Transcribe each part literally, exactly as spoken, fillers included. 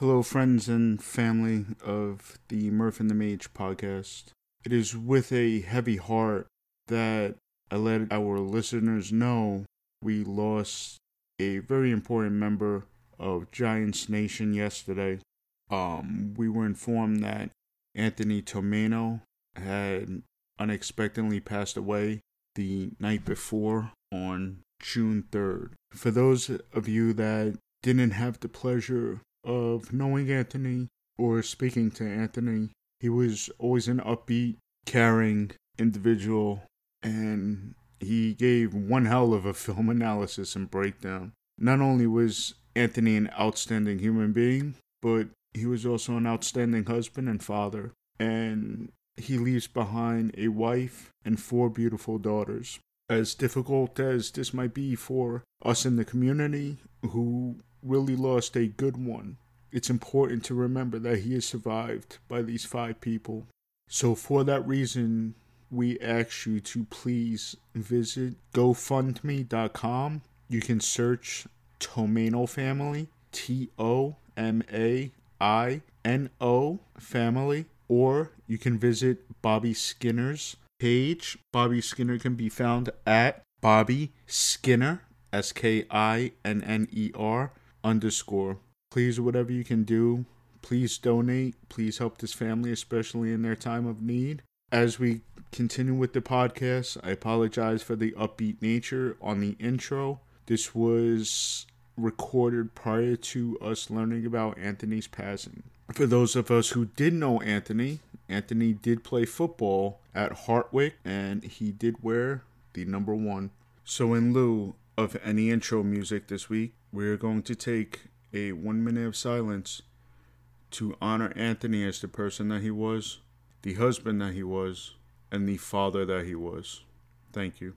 Hello, friends and family of the Murph and the Mage podcast. It is with a heavy heart that I let our listeners know we lost a very important member of Giants Nation yesterday. Um, we were informed that Anthony Tomeno had unexpectedly passed away the night before on June third. For those of you that didn't have the pleasure of knowing Anthony or speaking to Anthony, he was always an upbeat, caring individual, and he gave one hell of a film analysis and breakdown. Not only was Anthony an outstanding human being, but he was also an outstanding husband and father, and he leaves behind a wife and four beautiful daughters. As difficult as this might be for us in the community who really lost a good one, it's important to remember that he is survived by these five people. So for that reason, we ask you to please visit go fund me dot com. You can search Tomaino Family, T O M A I N O Family, or you can visit Bobby Skinner's page. Bobby Skinner can be found at Bobby Skinner, S K I N N E R, underscore. Please, whatever you can do, please donate. Please help this family, especially in their time of need. As we continue with the podcast, I apologize for the upbeat nature on the intro. This was recorded prior to us learning about Anthony's passing. For those of us who did know Anthony, Anthony did play football at Hartwick, and he did wear the number one. So in lieu of any intro music this week, we're going to take a one minute of silence to honor Anthony as the person that he was, the husband that he was, and the father that he was. Thank you.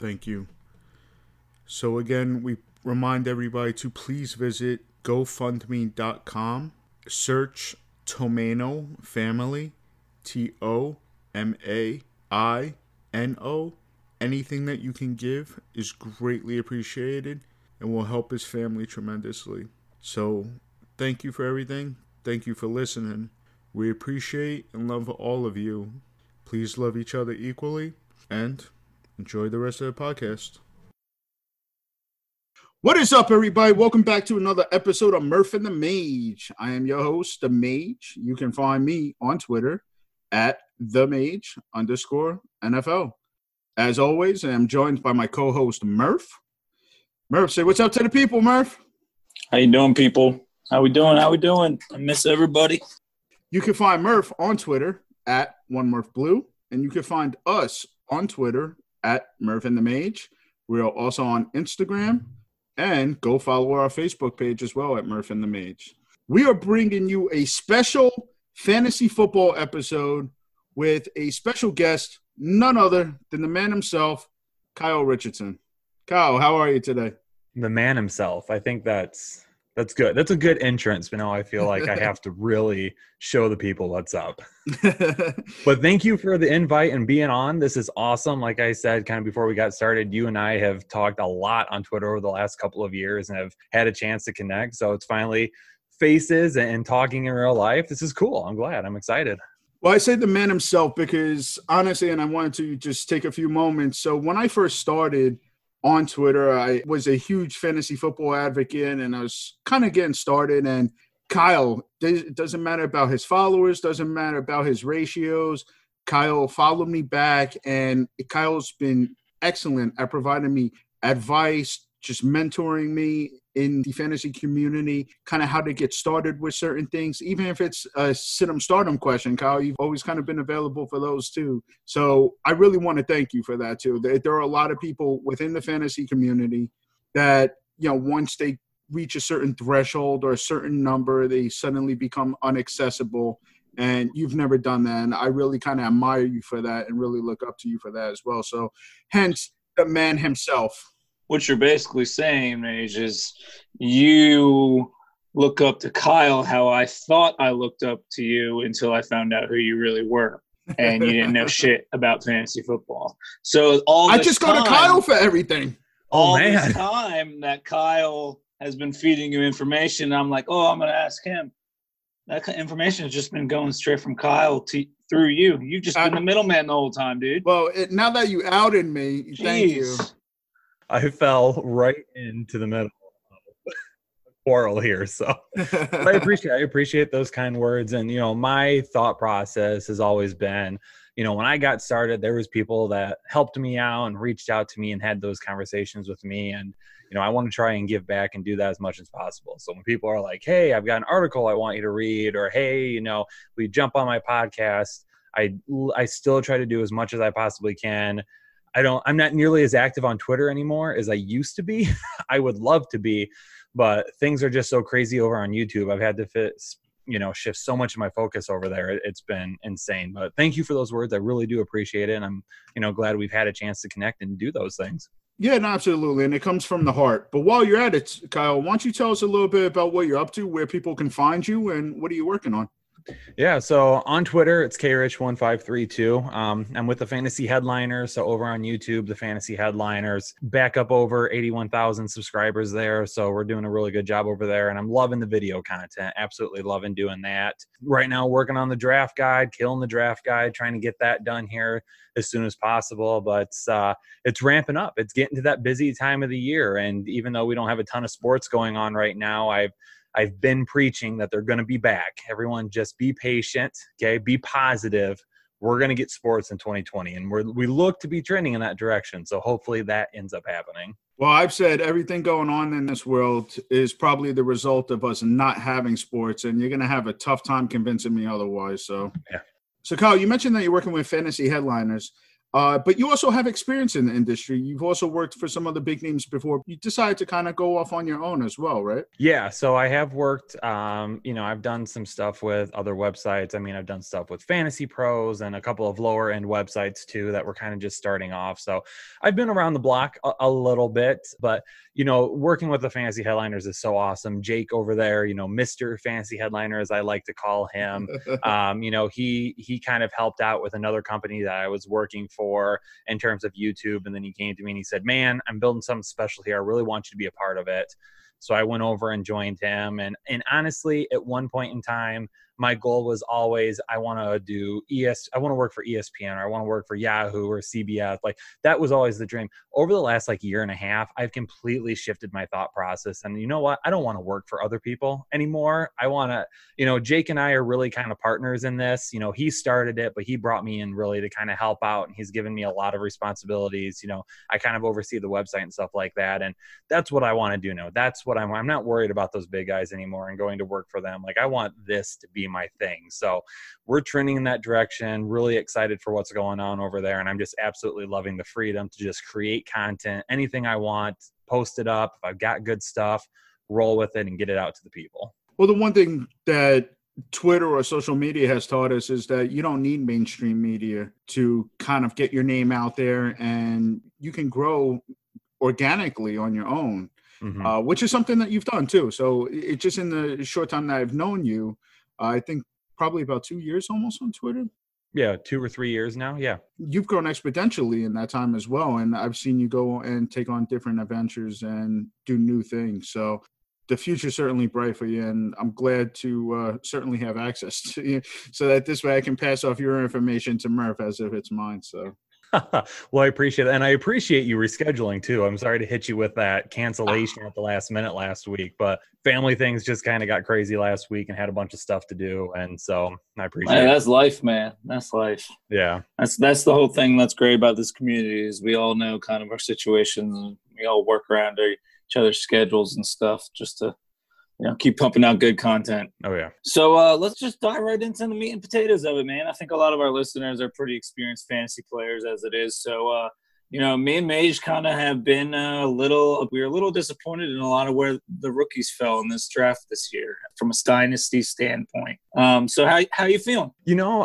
Thank you. So again, we remind everybody to please visit go fund me dot com, search Tomaino Family, T O M A I N O. Anything that you can give is greatly appreciated and will help his family tremendously. So thank you for everything. Thank you for listening. We appreciate and love all of you. Please love each other equally, and enjoy the rest of the podcast. What is up, everybody? Welcome back to another episode of Murph and the Mage. I am your host, The Mage. You can find me on Twitter at The Mage underscore N F L. As always, I am joined by my co-host, Murph. Murph, say what's up to the people, Murph. How you doing, people? How we doing? How we doing? I miss everybody. You can find Murph on Twitter at one murph blue, and you can find us on Twitter at Murph and the Mage. We are also on Instagram, and go follow our Facebook page as well at Murph and the Mage. We are bringing you a special fantasy football episode with a special guest, none other than the man himself, Kyle Richardson. Kyle, how are you today? The man himself. I think that's that's good. That's a good entrance, but now I feel like I have to really show the people what's up. But thank you for the invite and being on. This is awesome. Like I said, kind of before we got started, you and I have talked a lot on Twitter over the last couple of years and have had a chance to connect. So it's finally faces and talking in real life. This is cool. I'm glad. I'm excited. Well, I say the man himself because honestly, and I wanted to just take a few moments. So when I first started on Twitter. I was a huge fantasy football advocate, and I was kind of getting started. And Kyle, it doesn't matter about his followers, doesn't matter about his ratios. Kyle followed me back, and Kyle's been excellent at providing me advice, just mentoring me in the fantasy community, kind of how to get started with certain things. Even if it's a sit-em, start-em question, Kyle, you've always kind of been available for those too. So I really want to thank you for that too. There are a lot of people within the fantasy community that, you know, once they reach a certain threshold or a certain number, they suddenly become inaccessible. And you've never done that. And I really kind of admire you for that and really look up to you for that as well. So hence the man himself. What you're basically saying, Mage, is you look up to Kyle how I thought I looked up to you until I found out who you really were. And you didn't know shit about fantasy football. So all I just time, go to Kyle for everything. All oh, man. This time that Kyle has been feeding you information, I'm like, oh, I'm going to ask him. That information has just been going straight from Kyle to, through you. You've just been the middleman the whole time, dude. Well, it, now that you outed me, Jeez. Thank you. I fell right into the middle of a quarrel here. So I appreciate I appreciate those kind words. And, you know, my thought process has always been, you know, when I got started, there was people that helped me out and reached out to me and had those conversations with me. And, you know, I want to try and give back and do that as much as possible. So when people are like, hey, I've got an article I want you to read, or, hey, you know, we jump on my podcast, I, I still try to do as much as I possibly can. I don't, I'm not nearly as active on Twitter anymore as I used to be. I would love to be, but things are just so crazy over on YouTube. I've had to fit, you know, shift so much of my focus over there. It's been insane, but thank you for those words. I really do appreciate it. And I'm, you know, glad we've had a chance to connect and do those things. Yeah, no, absolutely. And it comes from the heart. But while you're at it, Kyle, why don't you tell us a little bit about what you're up to, where people can find you, and what are you working on? Yeah, so on Twitter, it's K Rich one five three two. Um, I'm with the Fantasy Headliners, so over on YouTube, the Fantasy Headliners, back up over eighty-one thousand subscribers there, so we're doing a really good job over there, and I'm loving the video content, absolutely loving doing that. Right now, working on the draft guide, killing the draft guide, trying to get that done here as soon as possible, but uh, it's ramping up. It's getting to that busy time of the year, and even though we don't have a ton of sports going on right now, I've I've been preaching that they're going to be back. Everyone just be patient, okay? Be positive. We're going to get sports in twenty twenty, and we're, we look to be trending in that direction, so hopefully that ends up happening. Well, I've said everything going on in this world is probably the result of us not having sports, and you're going to have a tough time convincing me otherwise. So, yeah. So Kyle, you mentioned that you're working with Fantasy Headliners, uh, but you also have experience in the industry. You've also worked for some of the big names before. You decided to kind of go off on your own as well, right? Yeah. So I have worked, um, you know, I've done some stuff with other websites. I mean, I've done stuff with Fantasy Pros and a couple of lower end websites too, that were kind of just starting off. So I've been around the block a, a little bit, but you know, working with the Fantasy Headliners is so awesome. Jake over there, you know, Mister Fantasy Headliner, as I like to call him, um, you know, he, he kind of helped out with another company that I was working for. for in terms of YouTube. And then he came to me and he said, man, I'm building something special here. I really want you to be a part of it. So I went over and joined him. And, and honestly, at one point in time, my goal was always, I want to do ES, I want to work for E S P N, or I want to work for Yahoo or C B S. Like that was always the dream. Over the last like year and a half, I've completely shifted my thought process. And you know what? I don't want to work for other people anymore. I want to, you know, Jake and I are really kind of partners in this. You know, he started it, but he brought me in really to kind of help out. And he's given me a lot of responsibilities. You know, I kind of oversee the website and stuff like that. And that's what I want to do now. That's what I'm, I'm not worried about those big guys anymore and going to work for them. Like I want this to be my thing. So we're trending in that direction, really excited for what's going on over there. And I'm just absolutely loving the freedom to just create content, anything I want, post it up. If I've got good stuff, roll with it and get it out to the people. Well, the one thing that Twitter or social media has taught us is that you don't need mainstream media to kind of get your name out there, and you can grow organically on your own, mm-hmm. uh, which is something that you've done too. So it's just in the short time that I've known you, I think probably about two years almost on Twitter. Yeah, two or three years now, yeah. You've grown exponentially in that time as well, and I've seen you go and take on different adventures and do new things. So the future's certainly bright for you, and I'm glad to uh, certainly have access to you so that this way I can pass off your information to Murph as if it's mine. So Well, I appreciate it. And I appreciate you rescheduling too. I'm sorry to hit you with that cancellation at the last minute last week, but family things just kind of got crazy last week and had a bunch of stuff to do. And so I appreciate hey, it. That's life, man. That's life. Yeah. That's, that's the whole thing that's great about this community is we all know kind of our situations and we all work around each other's schedules and stuff just to, you know, keep pumping out good content. Oh, yeah. So uh, let's just dive right into the meat and potatoes of it, man. I think a lot of our listeners are pretty experienced fantasy players as it is. So, uh, you know, me and Mage kind of have been a little – we were a little disappointed in a lot of where the rookies fell in this draft this year from a dynasty standpoint. Um, so how how you feeling? You know,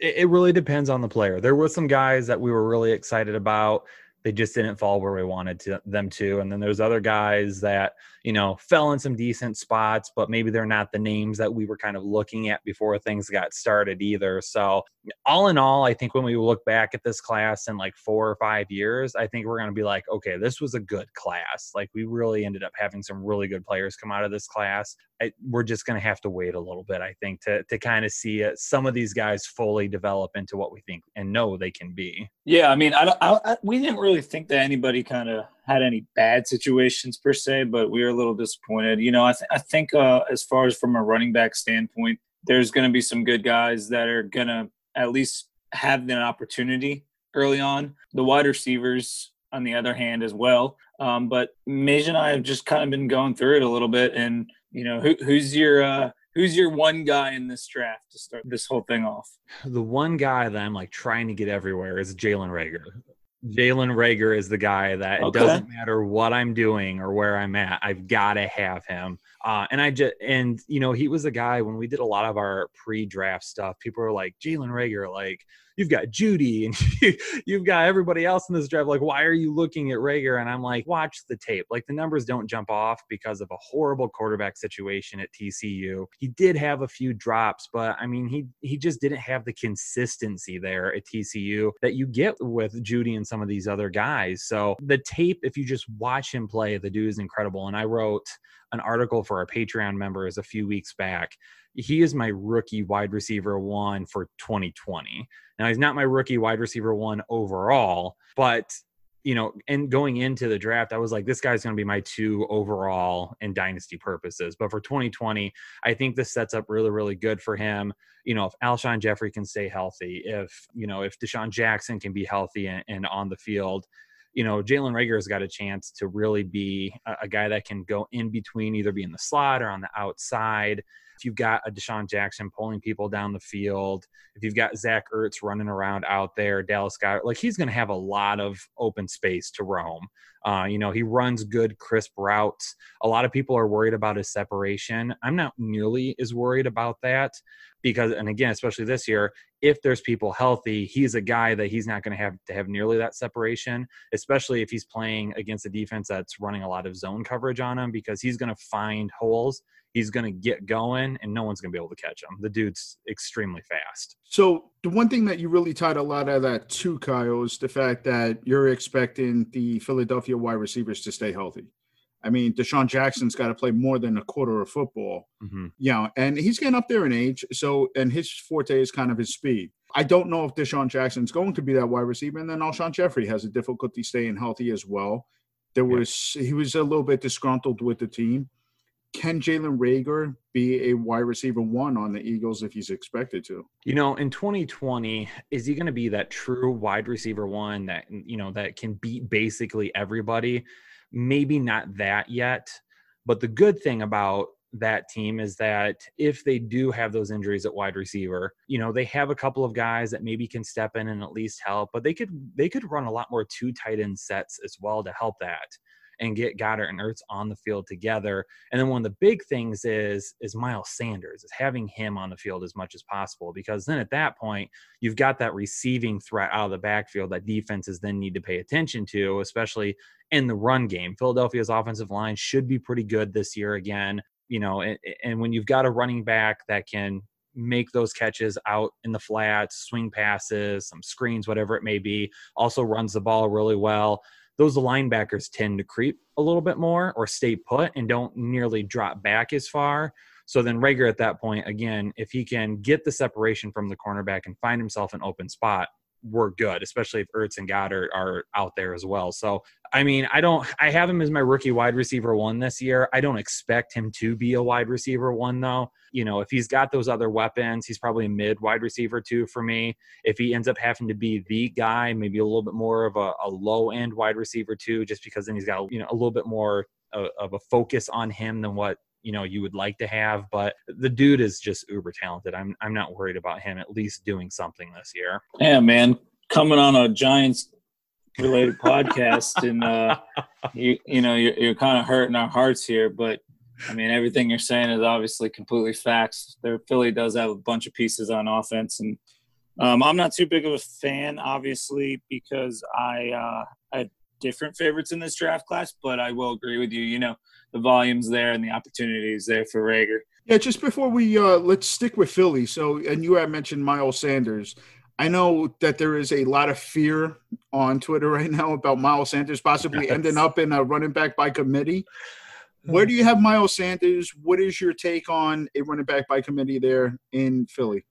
it, it really depends on the player. There were some guys that we were really excited about. They just didn't fall where we wanted to, them to. And then there's other guys that, you know, fell in some decent spots, but maybe they're not the names that we were kind of looking at before things got started either. So all in all, I think when we look back at this class in like four or five years, I think we're going to be like, okay, this was a good class. Like we really ended up having some really good players come out of this class. I, we're just going to have to wait a little bit, I think, to to kind of see uh, some of these guys fully develop into what we think and know they can be. Yeah, I mean, I, I, I we didn't really think that anybody kind of had any bad situations per se, but we were a little disappointed. You know, I, th- I think uh, as far as from a running back standpoint, there's going to be some good guys that are going to at least have an opportunity early on. The wide receivers, on the other hand, as well. Um, but Mage and I have just kind of been going through it a little bit and, you know, who, who's your uh, who's your one guy in this draft to start this whole thing off? The one guy that I'm like trying to get everywhere is Jalen Reagor. Jalen Reagor is the guy that okay. It doesn't matter what I'm doing or where I'm at, I've got to have him. Uh, and I just and you know he was a guy when we did a lot of our pre-draft stuff. People were like Jalen Reagor, like you've got Jeudy and you, you've got everybody else in this draft. Like, why are you looking at Reagor? And I'm like, watch the tape. Like the numbers don't jump off because of a horrible quarterback situation at T C U. He did have a few drops, but I mean he he just didn't have the consistency there at T C U that you get with Jeudy and some of these other guys. So the tape, if you just watch him play, the dude is incredible. And I wrote an article for our Patreon members a few weeks back. He is my rookie wide receiver one for twenty twenty. Now he's not my rookie wide receiver one overall, but you know, and going into the draft, I was like, this guy's going to be my two overall in dynasty purposes. But for twenty twenty, I think this sets up really, really good for him. You know, if Alshon Jeffrey can stay healthy, if, you know, if Deshaun Jackson can be healthy and, and on the field, you know, Jalen Reagor has got a chance to really be a, a guy that can go in between, either be in the slot or on the outside. If you've got a Deshaun Jackson pulling people down the field, if you've got Zach Ertz running around out there, Dallas Scott, like he's going to have a lot of open space to roam. Uh, you know, he runs good, crisp routes. A lot of people are worried about his separation. I'm not nearly as worried about that because, and again, especially this year, if there's people healthy, he's a guy that he's not going to have to have nearly that separation, especially if he's playing against a defense that's running a lot of zone coverage on him because he's going to find holes. He's going to get going, and no one's going to be able to catch him. The dude's extremely fast. So the one thing that you really tied a lot of that to, Kyle, is the fact that you're expecting the Philadelphia wide receivers to stay healthy. I mean, Deshaun Jackson's got to play more than a quarter of football. Mm-hmm. You know, and he's getting up there in age, so and his forte is kind of his speed. I don't know if Deshaun Jackson's going to be that wide receiver, and then Alshon Jeffrey has a difficulty staying healthy as well. There was yeah. He was a little bit disgruntled with the team. Can Jalen Reagor be a wide receiver one on the Eagles if he's expected to? You know, in twenty twenty, is he going to be that true wide receiver one that, you know, that can beat basically everybody? Maybe not that yet. But the good thing about that team is that if they do have those injuries at wide receiver, you know, they have a couple of guys that maybe can step in and at least help, but they could, they could run a lot more two tight end sets as well to help that and get Goddard and Ertz on the field together. And then one of the big things is, is Miles Sanders, is having him on the field as much as possible, because then at that point, you've got that receiving threat out of the backfield that defenses then need to pay attention to, especially in the run game. Philadelphia's offensive line should be pretty good this year again, you know, and, and when you've got a running back that can make those catches out in the flats, swing passes, some screens, whatever it may be, also runs the ball really well, those linebackers tend to creep a little bit more or stay put and don't nearly drop back as far. So then Reagor at that point, again, if he can get the separation from the cornerback and find himself an open spot, were good, especially if Ertz and Goddard are out there as well. So, I mean, I don't, I have him as my rookie wide receiver one this year. I don't expect him to be a wide receiver one though. You know, if he's got those other weapons, he's probably mid wide receiver two for me. If he ends up having to be the guy, maybe a little bit more of a, a low end wide receiver two, just because then he's got, you know, a little bit more of, of a focus on him than what, you know, you would like to have, but the dude is just uber talented. I'm I'm not worried about him at least doing something this year. Yeah, man, coming on a Giants-related podcast, and uh, you you know you're, you're kind of hurting our hearts here. But I mean, everything you're saying is obviously completely facts. Their Philly does have a bunch of pieces on offense, and um, I'm not too big of a fan, obviously, because I uh, I had different favorites in this draft class. But I will agree with you. You know, the volume's there and the opportunities there for Reagor. Yeah, just before we uh, – let's stick with Philly. So, and you had mentioned Miles Sanders. I know that there is a lot of fear on Twitter right now about Miles Sanders possibly yes. ending up in a running back by committee. Where do you have Miles Sanders? What is your take on a running back by committee there in Philly?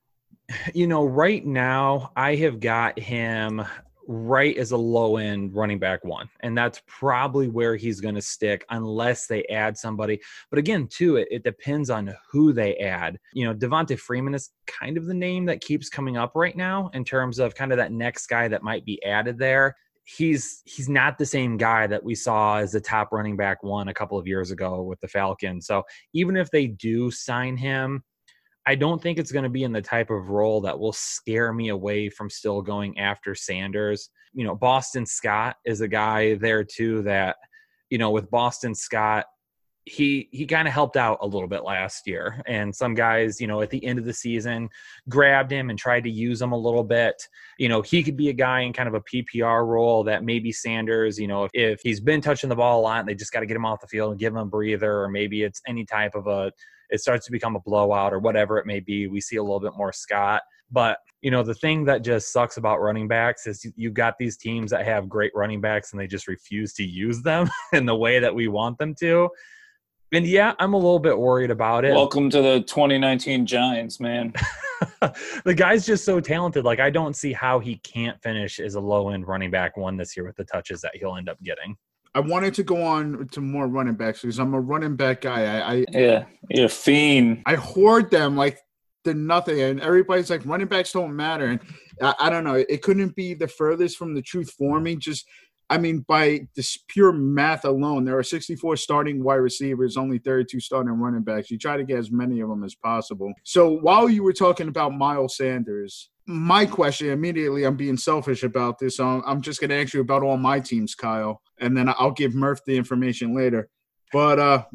You know, right now I have got him – right as a low-end running back one, and that's probably where he's going to stick unless they add somebody. But again, too, it, it depends on who they add. You know, Devontae Freeman is kind of the name that keeps coming up right now in terms of kind of that next guy that might be added there. He's he's not the same guy that we saw as the top running back one a couple of years ago with the Falcons. So even if they do sign him, I don't think it's going to be in the type of role that will scare me away from still going after Sanders. You know, Boston Scott is a guy there too that, you know, with Boston Scott, he he kind of helped out a little bit last year. And some guys, you know, at the end of the season grabbed him and tried to use him a little bit. You know, he could be a guy in kind of a P P R role that maybe Sanders, you know, if, if he's been touching the ball a lot and they just got to get him off the field and give him a breather, or maybe it's any type of a it starts to become a blowout or whatever it may be. We see a little bit more Scott. But, you know, the thing that just sucks about running backs is you've got these teams that have great running backs and they just refuse to use them in the way that we want them to. And, yeah, I'm a little bit worried about it. Welcome to the twenty nineteen Giants, man. The guy's just so talented. Like, I don't see how he can't finish as a low-end running back one this year with the touches that he'll end up getting. I wanted to go on to more running backs because I'm a running back guy. I, I Yeah, you're a fiend. I hoard them like they're nothing, and everybody's like, running backs don't matter. And I, I don't know. It couldn't be the furthest from the truth for me. Just, I mean, by this pure math alone, there are sixty-four starting wide receivers, only thirty-two starting running backs. You try to get as many of them as possible. So while you were talking about Miles Sanders, my question immediately, I'm being selfish about this. So I'm just going to ask you about all my teams, Kyle, and then I'll give Murph the information later. But uh,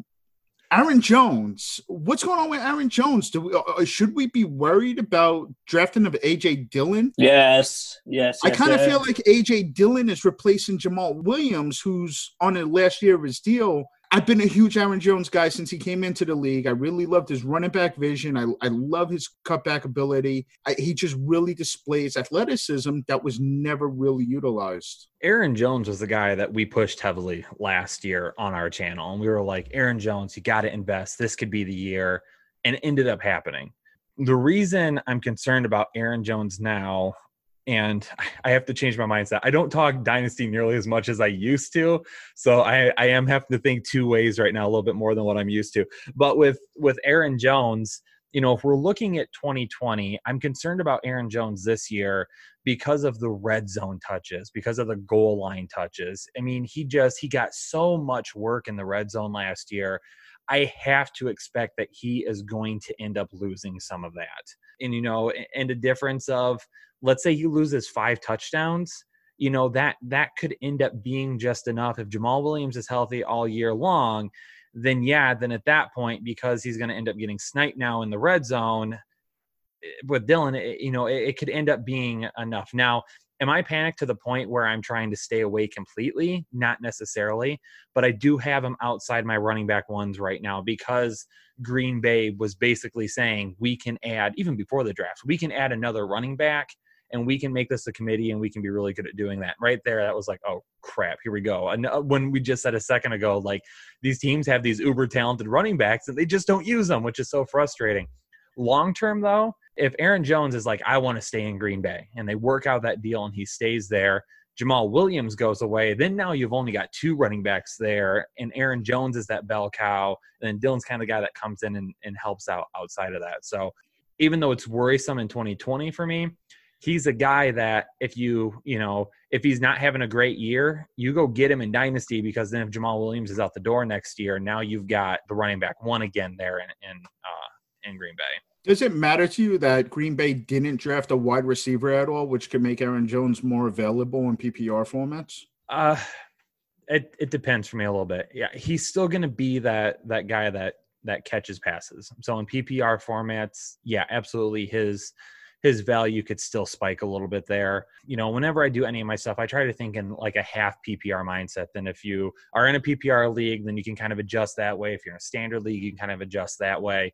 Aaron Jones, what's going on with Aaron Jones? Do we, should we be worried about drafting of A J. Dillon? Yes, yes. I yes, kind of yes. feel like A J. Dillon is replacing Jamal Williams, who's on the last year of his deal. I've been a huge Aaron Jones guy since he came into the league. I really loved his running back vision. I, I love his cutback ability. I, he just really displays athleticism that was never really utilized. Aaron Jones was the guy that we pushed heavily last year on our channel. And we were like, Aaron Jones, you got to invest. This could be the year. And it ended up happening. The reason I'm concerned about Aaron Jones now, and I have to change my mindset. I don't talk dynasty nearly as much as I used to. So I, I am having to think two ways right now, a little bit more than what I'm used to. But with, with Aaron Jones, you know, if we're looking at twenty twenty, I'm concerned about Aaron Jones this year because of the red zone touches, because of the goal line touches. I mean, he just, he got so much work in the red zone last year. I have to expect that he is going to end up losing some of that. And, you know, and a difference of, let's say he loses five touchdowns, you know, that that could end up being just enough. If Jamal Williams is healthy all year long, then yeah, then at that point, because he's going to end up getting sniped now in the red zone with Dillon, it, you know, it, it could end up being enough. Now, am I panicked to the point where I'm trying to stay away completely? Not necessarily, but I do have him outside my running back ones right now because Green Bay was basically saying we can add, even before the draft, we can add another running back and we can make this a committee and we can be really good at doing that. Right there, that was like, oh, crap, here we go. And when we just said a second ago, like these teams have these uber talented running backs and they just don't use them, which is so frustrating. Long term, though, if Aaron Jones is like, I want to stay in Green Bay, and they work out that deal and he stays there, Jamal Williams goes away, then now you've only got two running backs there, and Aaron Jones is that bell cow, and then Dillon's kind of the guy that comes in and, and helps out outside of that. So even though it's worrisome in twenty twenty for me, he's a guy that if you, you know, if he's not having a great year, you go get him in Dynasty, because then if Jamal Williams is out the door next year, now you've got the running back one again there in in, uh, in Green Bay. Does it matter to you that Green Bay didn't draft a wide receiver at all, which could make Aaron Jones more available in P P R formats? Uh, it it depends for me a little bit. Yeah, he's still going to be that that guy that that catches passes. So in P P R formats, yeah, absolutely, his his value could still spike a little bit there. You know, whenever I do any of my stuff, I try to think in like a half P P R mindset. Then if you are in a P P R league, then you can kind of adjust that way. If you're in a standard league, you can kind of adjust that way.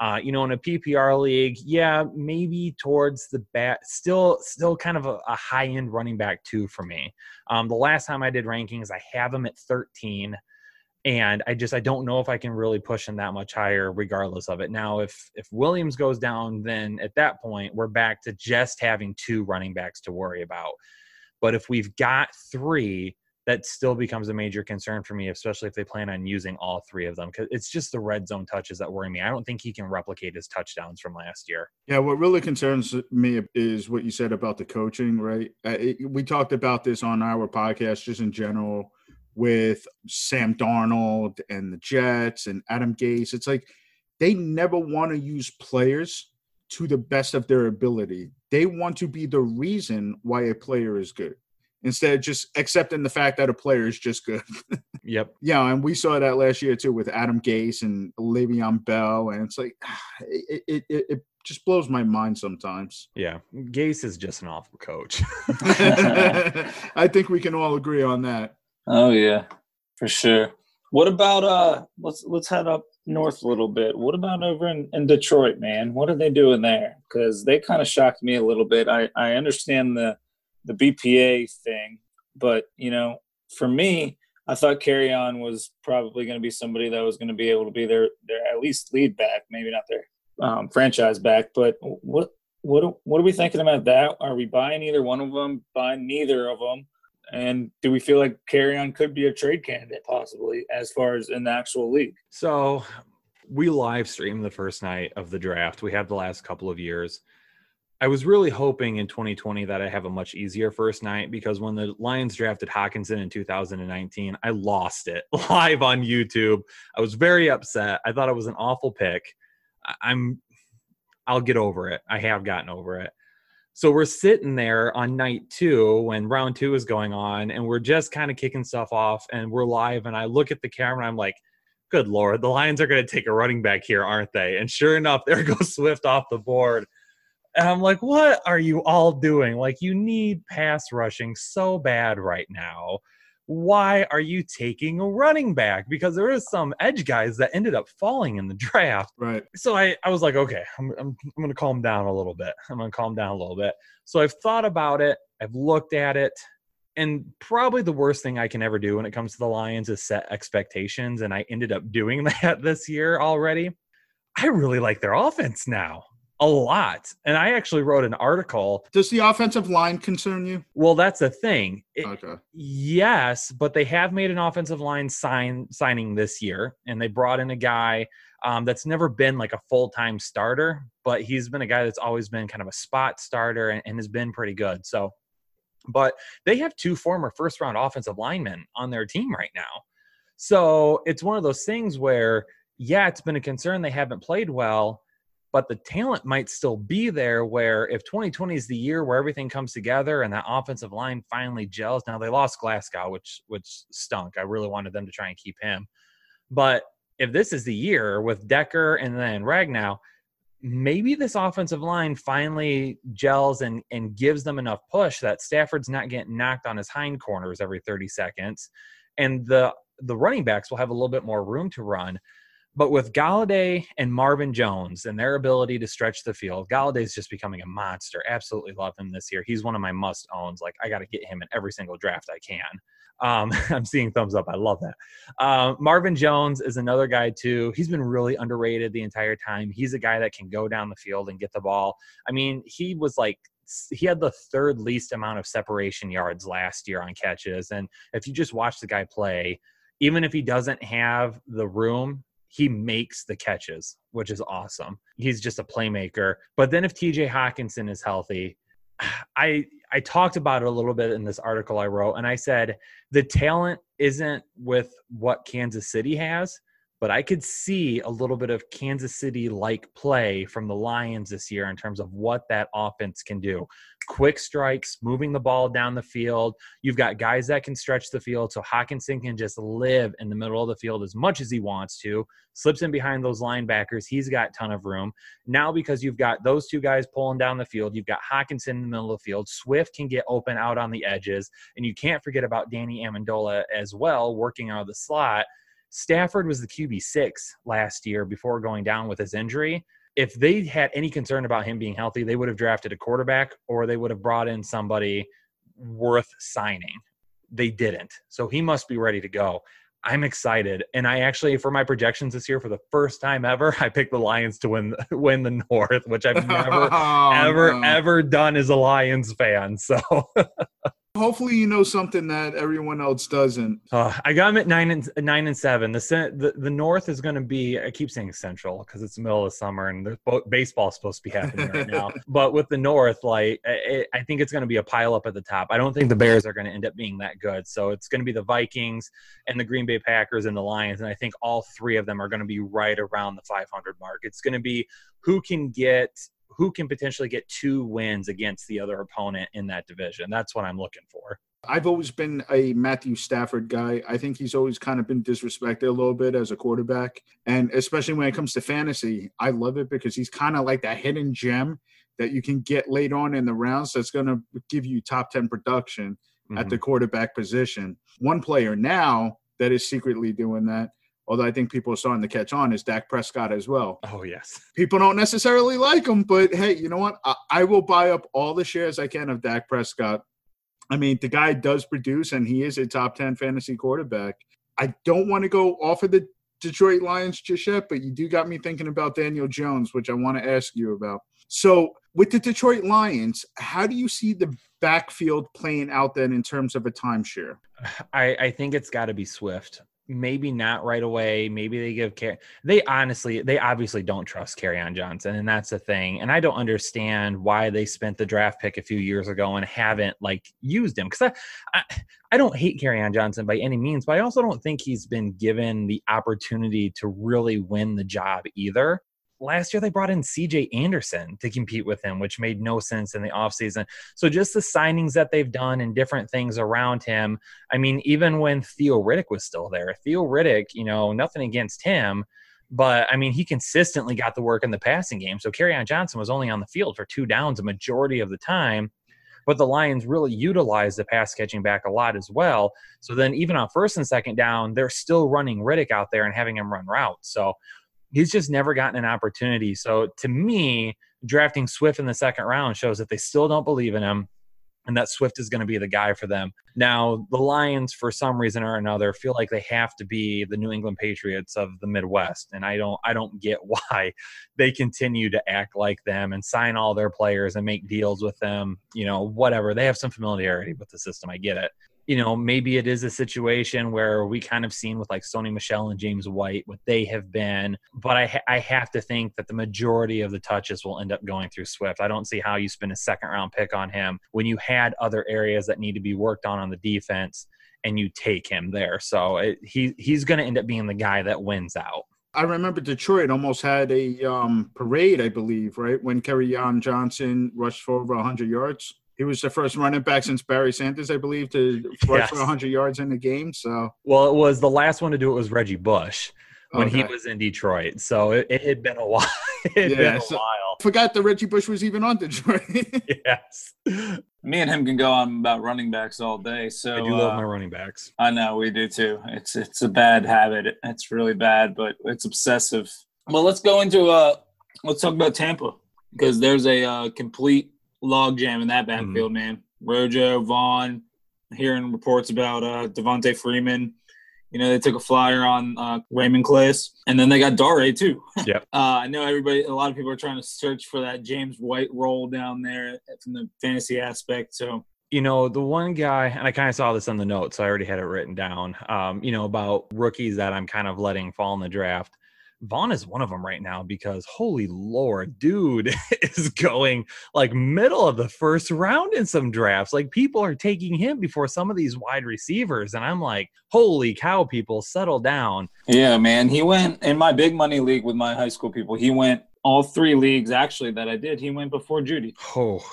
Uh, you know, in a P P R league, yeah, maybe towards the bat, still still kind of a, a high-end running back too for me. Um, the last time I did rankings, I have him at thirteen, and I just I don't know if I can really push him that much higher regardless of it. Now, if if Williams goes down, then at that point, we're back to just having two running backs to worry about. But if we've got three, that still becomes a major concern for me, especially if they plan on using all three of them, because it's just the red zone touches that worry me. I don't think he can replicate his touchdowns from last year. Yeah, what really concerns me is what you said about the coaching, right? Uh, it, we talked about this on our podcast just in general with Sam Darnold and the Jets and Adam Gase. It's like they never want to use players to the best of their ability. They want to be the reason why a player is good, instead of just accepting the fact that a player is just good. Yep. Yeah, and we saw that last year too with Adam Gase and Le'Veon Bell, and it's like it it, it just blows my mind sometimes. Yeah, Gase is just an awful coach. I think we can all agree on that. Oh yeah, for sure. What about uh? Let's let's head up north a little bit. What about over in, in Detroit, man? What are they doing there? Because they kind of shocked me a little bit. I I understand the. the B P A thing. But, you know, for me, I thought Kerryon was probably going to be somebody that was going to be able to be their, their at least lead back, maybe not their um, franchise back. But what what what are we thinking about that? Are we buying either one of them, buying neither of them? And do we feel like Kerryon could be a trade candidate possibly as far as in the actual league? So we live streamed the first night of the draft. We have the last couple of years. I was really hoping in twenty twenty that I have a much easier first night, because when the Lions drafted Hockenson in two thousand nineteen, I lost it live on YouTube. I was very upset. I thought it was an awful pick. I'm, I'll get over it. I have gotten over it. So we're sitting there on night two when round two is going on, and we're just kind of kicking stuff off, and we're live, and I look at the camera and I'm like, good Lord, the Lions are going to take a running back here, aren't they? And sure enough, there goes Swift off the board. And I'm like, what are you all doing? Like, you need pass rushing so bad right now. Why are you taking a running back? Because there is some edge guys that ended up falling in the draft. Right. So I, I was like, okay, I'm, I'm, I'm going to calm down a little bit. I'm going to calm down a little bit. So I've thought about it. I've looked at it. And probably the worst thing I can ever do when it comes to the Lions is set expectations. And I ended up doing that this year already. I really like their offense now. A lot. And I actually wrote an article. Does the offensive line concern you? Well, that's a thing. It, okay. Yes, but they have made an offensive line sign signing this year, and they brought in a guy um, that's never been like a full-time starter, but he's been a guy that's always been kind of a spot starter and, and has been pretty good. So, but they have two former first-round offensive linemen on their team right now. So it's one of those things where, yeah, it's been a concern they haven't played well, but the talent might still be there, where if twenty twenty is the year where everything comes together and that offensive line finally gels. Now, they lost Glasgow, which which stunk. I really wanted them to try and keep him. But if this is the year with Decker and then Ragnow, maybe this offensive line finally gels and, and gives them enough push that Stafford's not getting knocked on his hind corners every thirty seconds. And the the running backs will have a little bit more room to run. But with Galladay and Marvin Jones and their ability to stretch the field, Galladay's just becoming a monster. Absolutely love him this year. He's one of my must-owns. Like, I got to get him in every single draft I can. Um, I'm seeing thumbs up. I love that. Uh, Marvin Jones is another guy too. He's been really underrated the entire time. He's a guy that can go down the field and get the ball. I mean, he was like, he had the third least amount of separation yards last year on catches. And if you just watch the guy play, even if he doesn't have the room, he makes the catches, which is awesome. He's just a playmaker. But then if T J Hockenson is healthy, I I talked about it a little bit in this article I wrote, and I said the talent isn't with what Kansas City has, but I could see a little bit of Kansas City-like play from the Lions this year in terms of what that offense can do. Quick strikes, moving the ball down the field. You've got guys that can stretch the field, so Hockenson can just live in the middle of the field as much as he wants to. Slips in behind those linebackers. He's got a ton of room. Now because you've got those two guys pulling down the field, you've got Hockenson in the middle of the field. Swift can get open out on the edges. And you can't forget about Danny Amendola as well, working out of the slot. Stafford was the Q B six last year before going down with his injury. If they had any concern about him being healthy, they would have drafted a quarterback or they would have brought in somebody worth signing. They didn't. So he must be ready to go. I'm excited. And I actually, for my projections this year, for the first time ever, I picked the Lions to win, win the North, which I've never, oh, ever, no. ever done as a Lions fan. So... Hopefully, you know something that everyone else doesn't. Uh, I got them at nine and nine and seven. The the, the North is going to be. I keep saying Central because it's the middle of summer and baseball is supposed to be happening right now. But with the North, like I, I think it's going to be a pile up at the top. I don't think the Bears are going to end up being that good. So it's going to be the Vikings and the Green Bay Packers and the Lions, and I think all three of them are going to be right around the five hundred mark. It's going to be who can get. who can potentially get two wins against the other opponent in that division. That's what I'm looking for. I've always been a Matthew Stafford guy. I think he's always kind of been disrespected a little bit as a quarterback. And especially when it comes to fantasy, I love it because he's kind of like that hidden gem that you can get late on in the rounds. That's going to give you top ten production mm-hmm. at the quarterback position. One player now that is secretly doing that, although I think people are starting to catch on, is Dak Prescott as well. Oh, yes. People don't necessarily like him, but hey, you know what? I, I will buy up all the shares I can of Dak Prescott. I mean, the guy does produce, and he is a top ten fantasy quarterback. I don't want to go off of the Detroit Lions just yet, but you do got me thinking about Daniel Jones, which I want to ask you about. So with the Detroit Lions, how do you see the backfield playing out then in terms of a timeshare? I, I think it's got to be Swift. Maybe not right away. Maybe they give care. They honestly, they obviously don't trust Kerryon Johnson. And that's the thing. And I don't understand why they spent the draft pick a few years ago and haven't like used him. Cause I, I, I don't hate Kerryon Johnson by any means, but I also don't think he's been given the opportunity to really win the job either. Last year, they brought in C J Anderson to compete with him, which made no sense in the offseason. So just the signings that they've done and different things around him. I mean, even when Theo Riddick was still there, Theo Riddick, you know, nothing against him, but I mean, he consistently got the work in the passing game. So Kerryon Johnson was only on the field for two downs a majority of the time, but the Lions really utilized the pass catching back a lot as well. So then even on first and second down, they're still running Riddick out there and having him run routes. So he's just never gotten an opportunity. So to me, drafting Swift in the second round shows that they still don't believe in him and that Swift is going to be the guy for them. Now, the Lions, for some reason or another, feel like they have to be the New England Patriots of the Midwest. And I don't I don't get why they continue to act like them and sign all their players and make deals with them, you know, whatever. They have some familiarity with the system. I get it. You know, maybe it is a situation where we kind of seen with like Sony Michel and James White, what they have been. But I, ha- I have to think that the majority of the touches will end up going through Swift. I don't see how you spend a second round pick on him when you had other areas that need to be worked on on the defense and you take him there. So it, he he's going to end up being the guy that wins out. I remember Detroit almost had a um, parade, I believe, right? When Kerryon Johnson rushed for over one hundred yards. He was the first running back since Barry Sanders, I believe, to rush yes. for one hundred yards in the game. So, well, it was the last one to do it was Reggie Bush when okay. he was in Detroit. So it, it had been a while. it had yeah, been a so while. Forgot that Reggie Bush was even on Detroit. yes. Me and him can go on about running backs all day. So I do love uh, my running backs. I know we do too. It's it's a bad habit. It's really bad, but it's obsessive. Well, let's go into uh, let's talk about Tampa because there's a uh, complete log jam in that backfield, mm-hmm. man. Rojo, Vaughn, hearing reports about uh, Devontae Freeman. You know, they took a flyer on uh, Raymond Clays, and then they got Dare too. Yeah. uh, I know everybody, a lot of people are trying to search for that James White role down there from the fantasy aspect. So, you know, the one guy, and I kind of saw this on the note, so I already had it written down, um, you know, about rookies that I'm kind of letting fall in the draft. Vaughn is one of them right now because, holy Lord, dude is going like middle of the first round in some drafts. Like, people are taking him before some of these wide receivers. And I'm like, holy cow, people, settle down. Yeah, man. He went in my big money league with my high school people. He went all three leagues actually that I did. He went before Jeudy. Oh,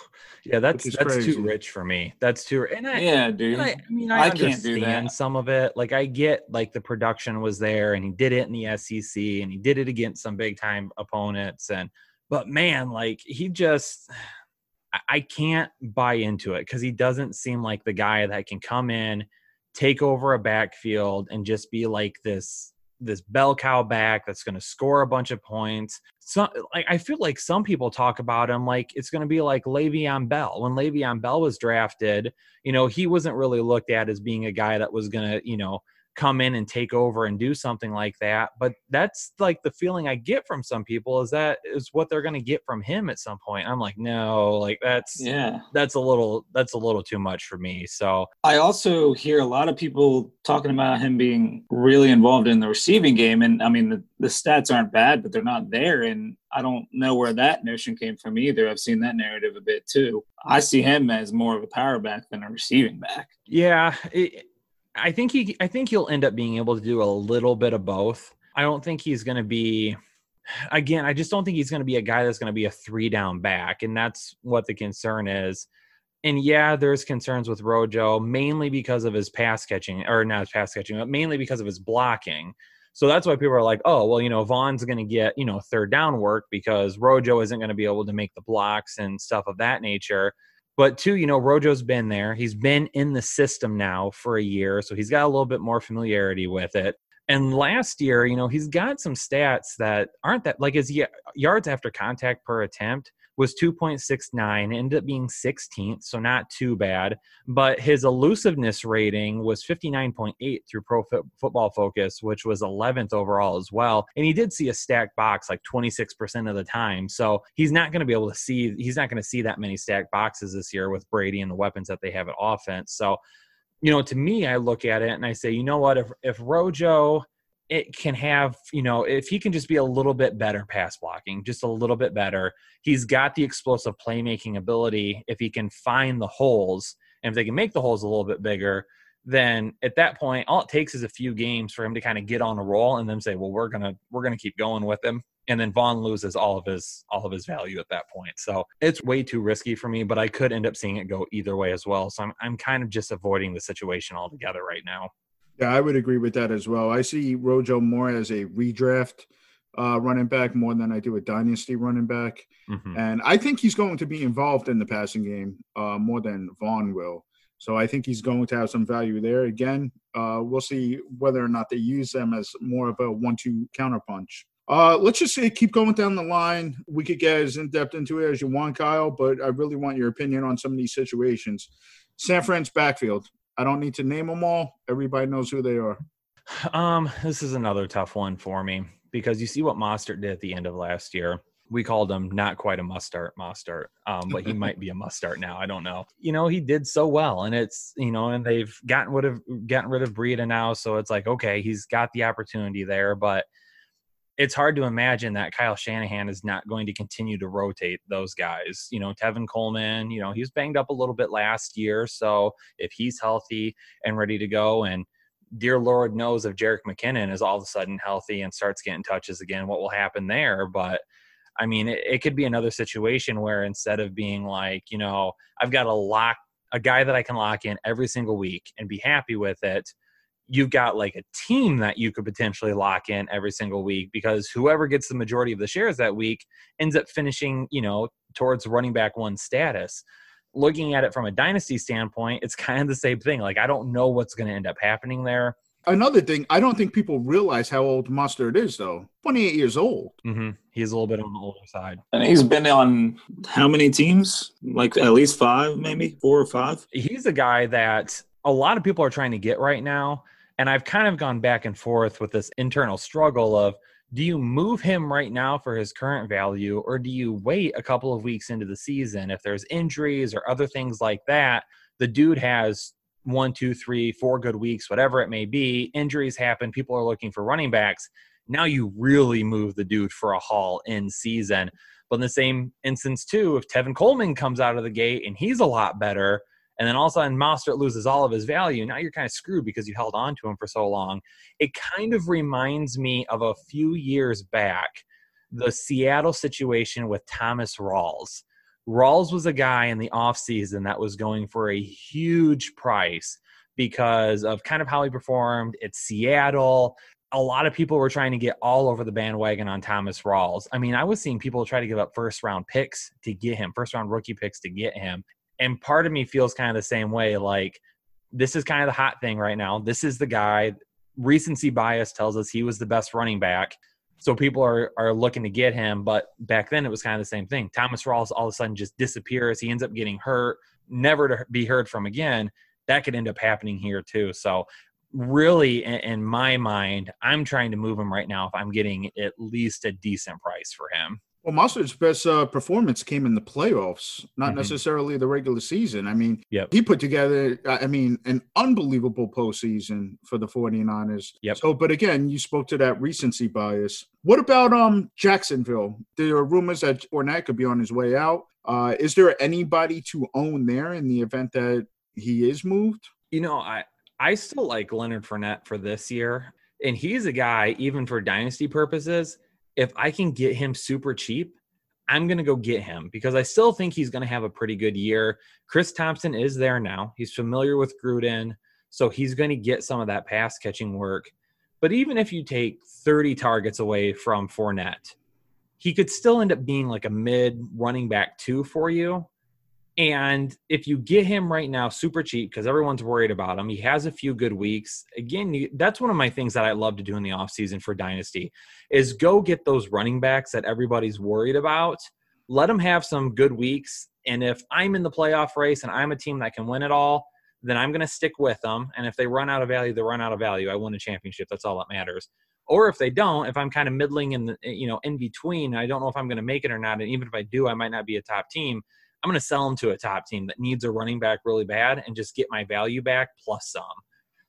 yeah. That's that's crazy. Too rich for me. That's too – and I, yeah, dude. And I, I mean, I, I can't do that. Some of it. Like, I get, like, the production was there, and he did it in the S E C, and he did it against some big-time opponents. And but, man, like, he just – I can't buy into it because he doesn't seem like the guy that can come in, take over a backfield, and just be like this – this bell cow back that's going to score a bunch of points. So I, I feel like some people talk about him like it's going to be like Le'Veon Bell. When Le'Veon Bell was drafted, you know, he wasn't really looked at as being a guy that was going to, you know, come in and take over and do something like that. But that's like the feeling I get from some people is that is what they're going to get from him at some point. I'm like, no, like that's, yeah, that's a little, that's a little too much for me. So I also hear a lot of people talking about him being really involved in the receiving game. And I mean, the, the stats aren't bad, but they're not there. And I don't know where that notion came from either. I've seen that narrative a bit too. I see him as more of a power back than a receiving back. Yeah. It, I think he, I think he'll end up being able to do a little bit of both. I don't think he's going to be, again, I just don't think he's going to be a guy that's going to be a three down back. And that's what the concern is. And yeah, there's concerns with Rojo mainly because of his pass catching or not his pass catching, but mainly because of his blocking. So that's why people are like, oh, well, you know, Vaughn's going to get, you know, third down work because Rojo isn't going to be able to make the blocks and stuff of that nature. But two, you know, Rojo's been there. He's been in the system now for a year, so he's got a little bit more familiarity with it. And last year, you know, he's got some stats that aren't that, like his yards after contact per attempt was two point six nine, ended up being sixteenth, so not too bad. But his elusiveness rating was fifty-nine point eight through Pro Football Focus, which was eleventh overall as well. And he did see a stacked box like twenty-six percent of the time. So he's not going to be able to see, he's not going to see that many stacked boxes this year with Brady and the weapons that they have at offense. So, you know, to me, I look at it and I say, you know what, if, if Rojo... it can have, you know, if he can just be a little bit better pass blocking, just a little bit better. He's got the explosive playmaking ability. If he can find the holes and if they can make the holes a little bit bigger, then at that point, all it takes is a few games for him to kind of get on a roll and then say, well, we're going to, we're going to keep going with him. And then Vaughn loses all of his, all of his value at that point. So it's way too risky for me, but I could end up seeing it go either way as well. So I'm, I'm kind of just avoiding the situation altogether right now. Yeah, I would agree with that as well. I see Rojo more as a redraft uh, running back more than I do a dynasty running back. Mm-hmm. And I think he's going to be involved in the passing game uh, more than Vaughn will. So I think he's going to have some value there. Again, uh, we'll see whether or not they use them as more of a one two counterpunch. Uh, let's just say keep going down the line. We could get as in-depth into it as you want, Kyle, but I really want your opinion on some of these situations. San Fran's backfield. I don't need to name them all. Everybody knows who they are. Um, this is another tough one for me because you see what Mostert did at the end of last year. We called him not quite a Mostert, Mostert, um, but he might be a Mostert now. I don't know. You know, he did so well, and it's, you know, and they've gotten would have gotten rid of Breida now, so it's like, okay, he's got the opportunity there, but it's hard to imagine that Kyle Shanahan is not going to continue to rotate those guys. You know, Tevin Coleman, you know, he was banged up a little bit last year. So if he's healthy and ready to go, and dear Lord knows if Jerick McKinnon is all of a sudden healthy and starts getting touches again, what will happen there? But I mean, it, it could be another situation where instead of being like, you know, I've got a lock, a guy that I can lock in every single week and be happy with it, you've got like a team that you could potentially lock in every single week because whoever gets the majority of the shares that week ends up finishing, you know, towards running back one status. Looking at it from a dynasty standpoint, it's kind of the same thing. Like, I don't know what's going to end up happening there. Another thing, I don't think people realize how old Mostert is, though. twenty-eight years old. Mm-hmm. He's a little bit on the older side. And he's been on how many teams? Like at least five, maybe? Four or five? He's a guy that – a lot of people are trying to get right now. And I've kind of gone back and forth with this internal struggle of, do you move him right now for his current value, or do you wait a couple of weeks into the season? If there's injuries or other things like that, the dude has one, two, three, four good weeks, whatever it may be. Injuries happen. People are looking for running backs. Now you really move the dude for a haul in season. But in the same instance, too, if Tevin Coleman comes out of the gate and he's a lot better, and then all of a sudden Mostert loses all of his value, now you're kind of screwed because you held on to him for so long. It kind of reminds me of a few years back, the Seattle situation with Thomas Rawls. Rawls was a guy in the offseason that was going for a huge price because of kind of how he performed at Seattle. A lot of people were trying to get all over the bandwagon on Thomas Rawls. I mean, I was seeing people try to give up first-round picks to get him, first-round rookie picks to get him. And part of me feels kind of the same way. Like, this is kind of the hot thing right now. This is the guy. Recency bias tells us he was the best running back, so people are are looking to get him. But back then it was kind of the same thing. Thomas Rawls all of a sudden just disappears. He ends up getting hurt, never to be heard from again. That could end up happening here too. So really, in, in my mind, I'm trying to move him right now if I'm getting at least a decent price for him. Well, Mostert's best uh, performance came in the playoffs, not mm-hmm. necessarily the regular season. I mean, yep. he put together, I mean, an unbelievable postseason for the 49ers. Yep. So, but again, you spoke to that recency bias. What about um Jacksonville? There are rumors that Fournette could be on his way out. Uh, is there anybody to own there in the event that he is moved? You know, I, I still like Leonard Fournette for this year. And he's a guy, even for dynasty purposes, if I can get him super cheap, I'm going to go get him because I still think he's going to have a pretty good year. Chris Thompson is there now. He's familiar with Gruden, so he's going to get some of that pass-catching work. But even if you take thirty targets away from Fournette, he could still end up being like a mid-running back two for you. And if you get him right now super cheap because everyone's worried about him, he has a few good weeks. Again, you, that's one of my things that I love to do in the offseason for Dynasty is go get those running backs that everybody's worried about. Let them have some good weeks. And if I'm in the playoff race and I'm a team that can win it all, then I'm going to stick with them. And if they run out of value, they run out of value. I won a championship. That's all that matters. Or if they don't, if I'm kind of middling in the, you know, in between, I don't know if I'm going to make it or not. And even if I do, I might not be a top team. I'm going to sell him to a top team that needs a running back really bad and just get my value back plus some.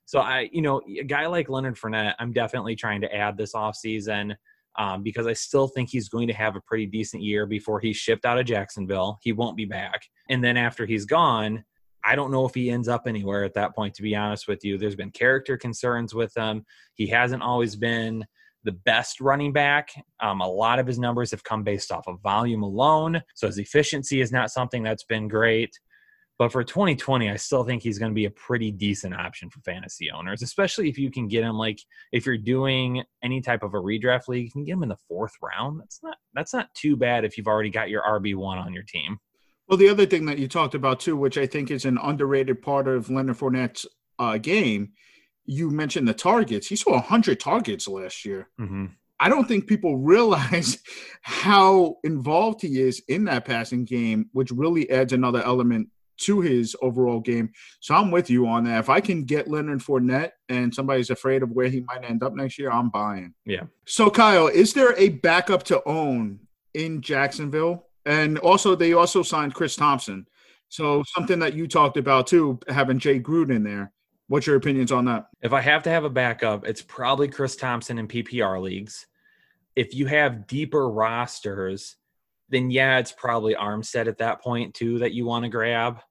So I, you know, a guy like Leonard Fournette, I'm definitely trying to add this offseason um, because I still think he's going to have a pretty decent year before he's shipped out of Jacksonville. He won't be back. And then after he's gone, I don't know if he ends up anywhere at that point, to be honest with you. There's been character concerns with him. He hasn't always been the best running back. Um, a lot of his numbers have come based off of volume alone. So his efficiency is not something that's been great. But for twenty twenty, I still think he's going to be a pretty decent option for fantasy owners, especially if you can get him, like if you're doing any type of a redraft league, you can get him in the fourth round. That's not, that's not too bad if you've already got your R B one on your team. Well, the other thing that you talked about too, which I think is an underrated part of Leonard Fournette's uh, game, you mentioned the targets. He saw one hundred targets last year. Mm-hmm. I don't think people realize how involved he is in that passing game, which really adds another element to his overall game. So I'm with you on that. If I can get Leonard Fournette and somebody's afraid of where he might end up next year, I'm buying. Yeah. So, Kyle, is there a backup to own in Jacksonville? And also, they also signed Chris Thompson. So something that you talked about, too, having Jay Gruden there. What's your opinions on that? If I have to have a backup, it's probably Chris Thompson in P P R leagues. If you have deeper rosters, then yeah, it's probably Armstead at that point too that you want to grab.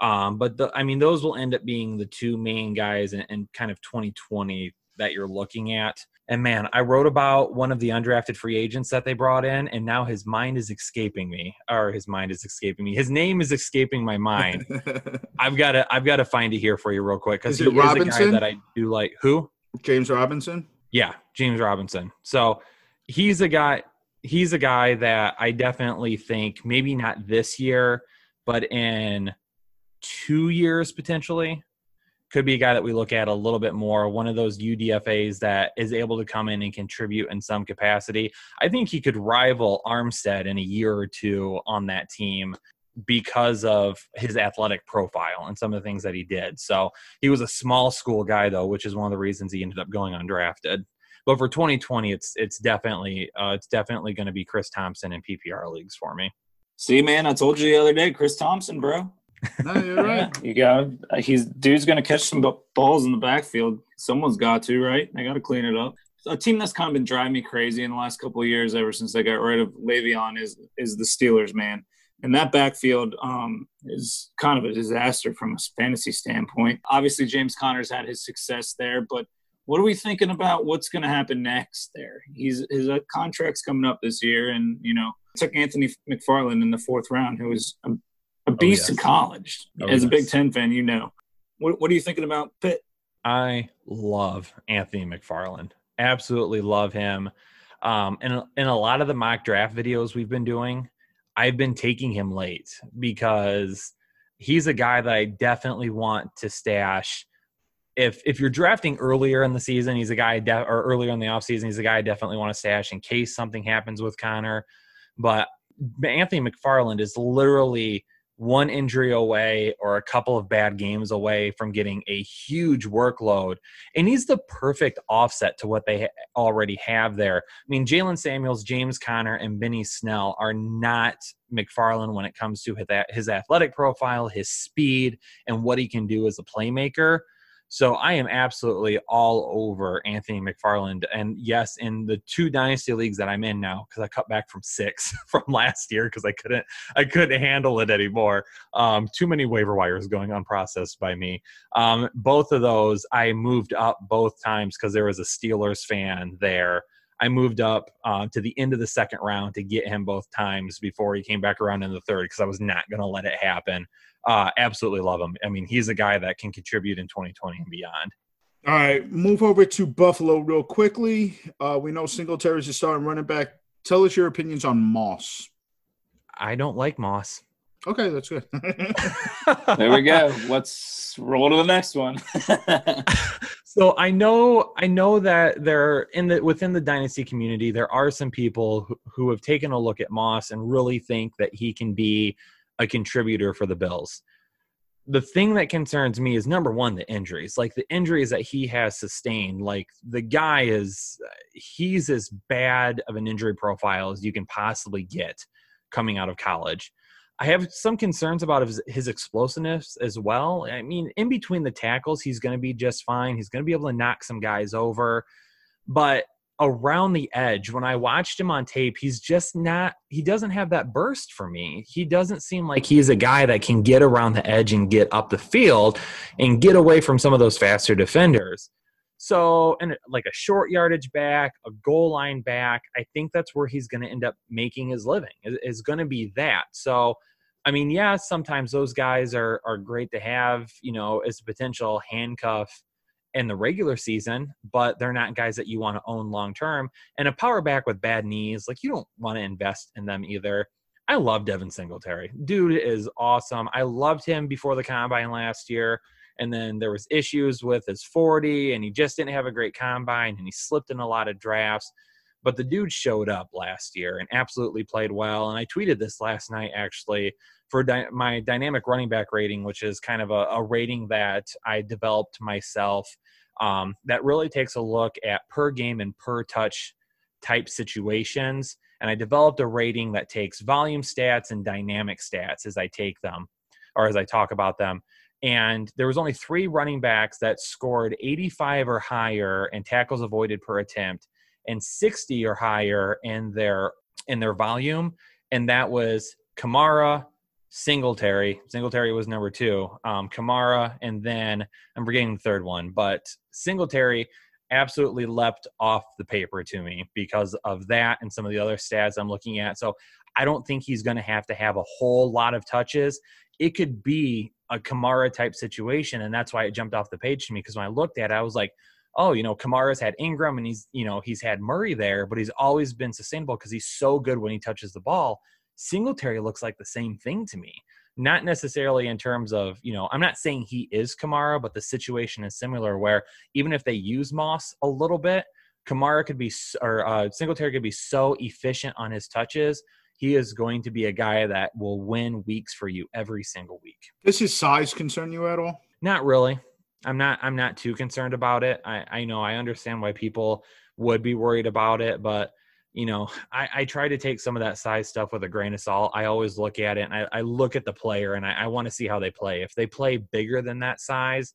Um, but the, I mean, those will end up being the two main guys in, in kind of twenty twenty that you're looking at. And man, I wrote about one of the undrafted free agents that they brought in, and now his mind is escaping me, or his mind is escaping me. His name is escaping my mind. I've got to, I've got to find it here for you real quick because he is a guy that I do like. Who? James Robinson. Yeah, James Robinson. So he's a guy. He's a guy that I definitely think maybe not this year, but in two years potentially. Could be a guy that we look at a little bit more, one of those U D F As that is able to come in and contribute in some capacity. I think he could rival Armstead in a year or two on that team because of his athletic profile and some of the things that he did. So he was a small school guy, though, which is one of the reasons he ended up going undrafted. But for twenty twenty, it's it's definitely uh, it's definitely going to be Chris Thompson in P P R leagues for me. See, man, I told you the other day, Chris Thompson, bro. No, you're right. Yeah, you got uh, he's dude's going to catch some b- balls in the backfield. Someone's got to, right? I got to clean it up. A team that's kind of been driving me crazy in the last couple of years, ever since they got rid of Le'Veon, is is the Steelers, man. And that backfield um, is kind of a disaster from a fantasy standpoint. Obviously, James Conner's had his success there, but what are we thinking about what's going to happen next there? He's His uh, contract's coming up this year, and, you know, took Anthony McFarland in the fourth round, who was a, a beast oh, yes. in college. Oh, As yes. a Big Ten fan, you know. What, what are you thinking about Pitt? I love Anthony McFarland. Absolutely love him. Um, and in a lot of the mock draft videos we've been doing, I've been taking him late because he's a guy that I definitely want to stash. If if you're drafting earlier in the season, he's a guy, def- or earlier in the offseason, he's a guy I definitely want to stash in case something happens with Connor. But Anthony McFarland is literally one injury away or a couple of bad games away from getting a huge workload. And he's the perfect offset to what they ha- already have there. I mean, Jalen Samuels, James Conner, and Benny Snell are not McFarland when it comes to his athletic profile, his speed, and what he can do as a playmaker. So I am absolutely all over Anthony McFarland. And yes, in the two dynasty leagues that I'm in now, because I cut back from six from last year because I couldn't I couldn't handle it anymore. Um, too many waiver wires going unprocessed by me. Um, both of those, I moved up both times because there was a Steelers fan there. I moved up uh, to the end of the second round to get him both times before he came back around in the third because I was not going to let it happen. Uh, absolutely love him. I mean, he's a guy that can contribute in twenty twenty and beyond. All right, move over to Buffalo real quickly. Uh, we know Singletary's a starting running back. Tell us your opinions on Moss. I don't like Moss. Okay, that's good. There we go. Let's roll to the next one. So I know, I know that there in the within the dynasty community, there are some people who, who have taken a look at Moss and really think that he can be a contributor for the Bills. The thing that concerns me is number one, the injuries, like the injuries that he has sustained. Like the guy is, he's as bad of an injury profile as you can possibly get coming out of college. I have some concerns about his, his explosiveness as well. I mean, in between the tackles, he's going to be just fine. He's going to be able to knock some guys over. But around the edge, when I watched him on tape, he's just not – he doesn't have that burst for me. He doesn't seem like he's a guy that can get around the edge and get up the field and get away from some of those faster defenders. So, and like a short yardage back, a goal line back, I think that's where he's going to end up making his living, is going to be that. So, I mean, yeah, sometimes those guys are are great to have, you know, as a potential handcuff in the regular season, but they're not guys that you want to own long-term. And a power back with bad knees, like you don't want to invest in them either. I love Devin Singletary. Dude is awesome. I loved him before the combine last year. And then there was issues with his forty, and he just didn't have a great combine, and he slipped in a lot of drafts. But the dude showed up last year and absolutely played well. And I tweeted this last night, actually, for dy- my dynamic running back rating, which is kind of a, a rating that I developed myself um, that really takes a look at per game and per touch type situations. And I developed a rating that takes volume stats and dynamic stats as I take them or as I talk about them. And there was only three running backs that scored eighty-five or higher in tackles avoided per attempt and sixty or higher in their in their volume. And that was Kamara, Singletary. Singletary was number two. Um, Kamara, and then I'm forgetting the third one. But Singletary absolutely leapt off the paper to me because of that and some of the other stats I'm looking at. So I don't think he's going to have to have a whole lot of touches. It could be a Kamara-type situation, and that's why it jumped off the page to me because when I looked at it, I was like, oh, you know, Kamara's had Ingram and he's, you know, he's had Murray there, but he's always been sustainable because he's so good when he touches the ball. Singletary looks like the same thing to me. Not necessarily in terms of, you know, I'm not saying he is Kamara, but the situation is similar where even if they use Moss a little bit, Kamara could be, or uh, Singletary could be so efficient on his touches. he is going to be a guy that will win weeks for you every single week. Does his size concern you at all? Not really. I'm not I'm not too concerned about it. I, I know I understand why people would be worried about it, but you know, I, I try to take some of that size stuff with a grain of salt. I always look at it and I, I look at the player and I, I want to see how they play. If they play bigger than that size,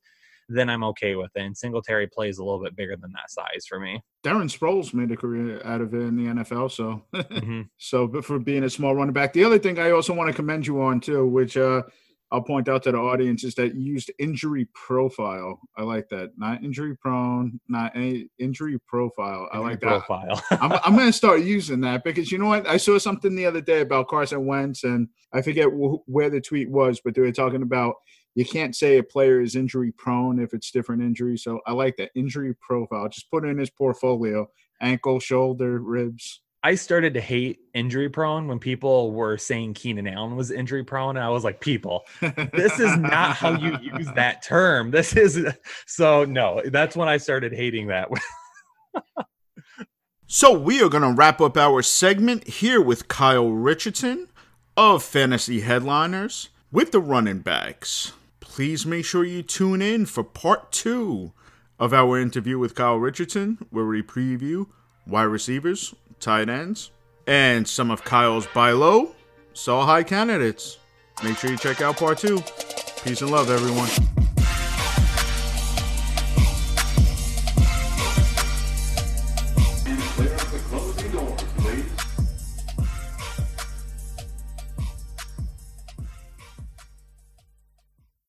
then I'm okay with it. And Singletary plays a little bit bigger than that size for me. Darren Sproles made a career out of it in the N F L. So, mm-hmm. so but for being a small running back, the other thing I also want to commend you on too, which uh, I'll point out to the audience, is that you used injury profile. I like that. Not injury prone, not any injury profile. I injury like that. Profile. I'm, I'm going to start using that because you know what? I saw something the other day about Carson Wentz and I forget wh- where the tweet was, but they were talking about you can't say a player is injury prone if it's different injuries. So I like that injury profile. Just put it in his portfolio, ankle, shoulder, ribs. I started to hate injury prone when people were saying Keenan Allen was injury prone. And I was like, people, this is not how you use that term. This is so no, that's when I started hating that. So we are going to wrap up our segment here with Kyle Richardson of Fantasy Headliners with the running backs. Please make sure you tune in for part two of our interview with Kyle Richardson, where we preview wide receivers, tight ends, and some of Kyle's buy low, sell high candidates. Make sure you check out part two. Peace and love, everyone.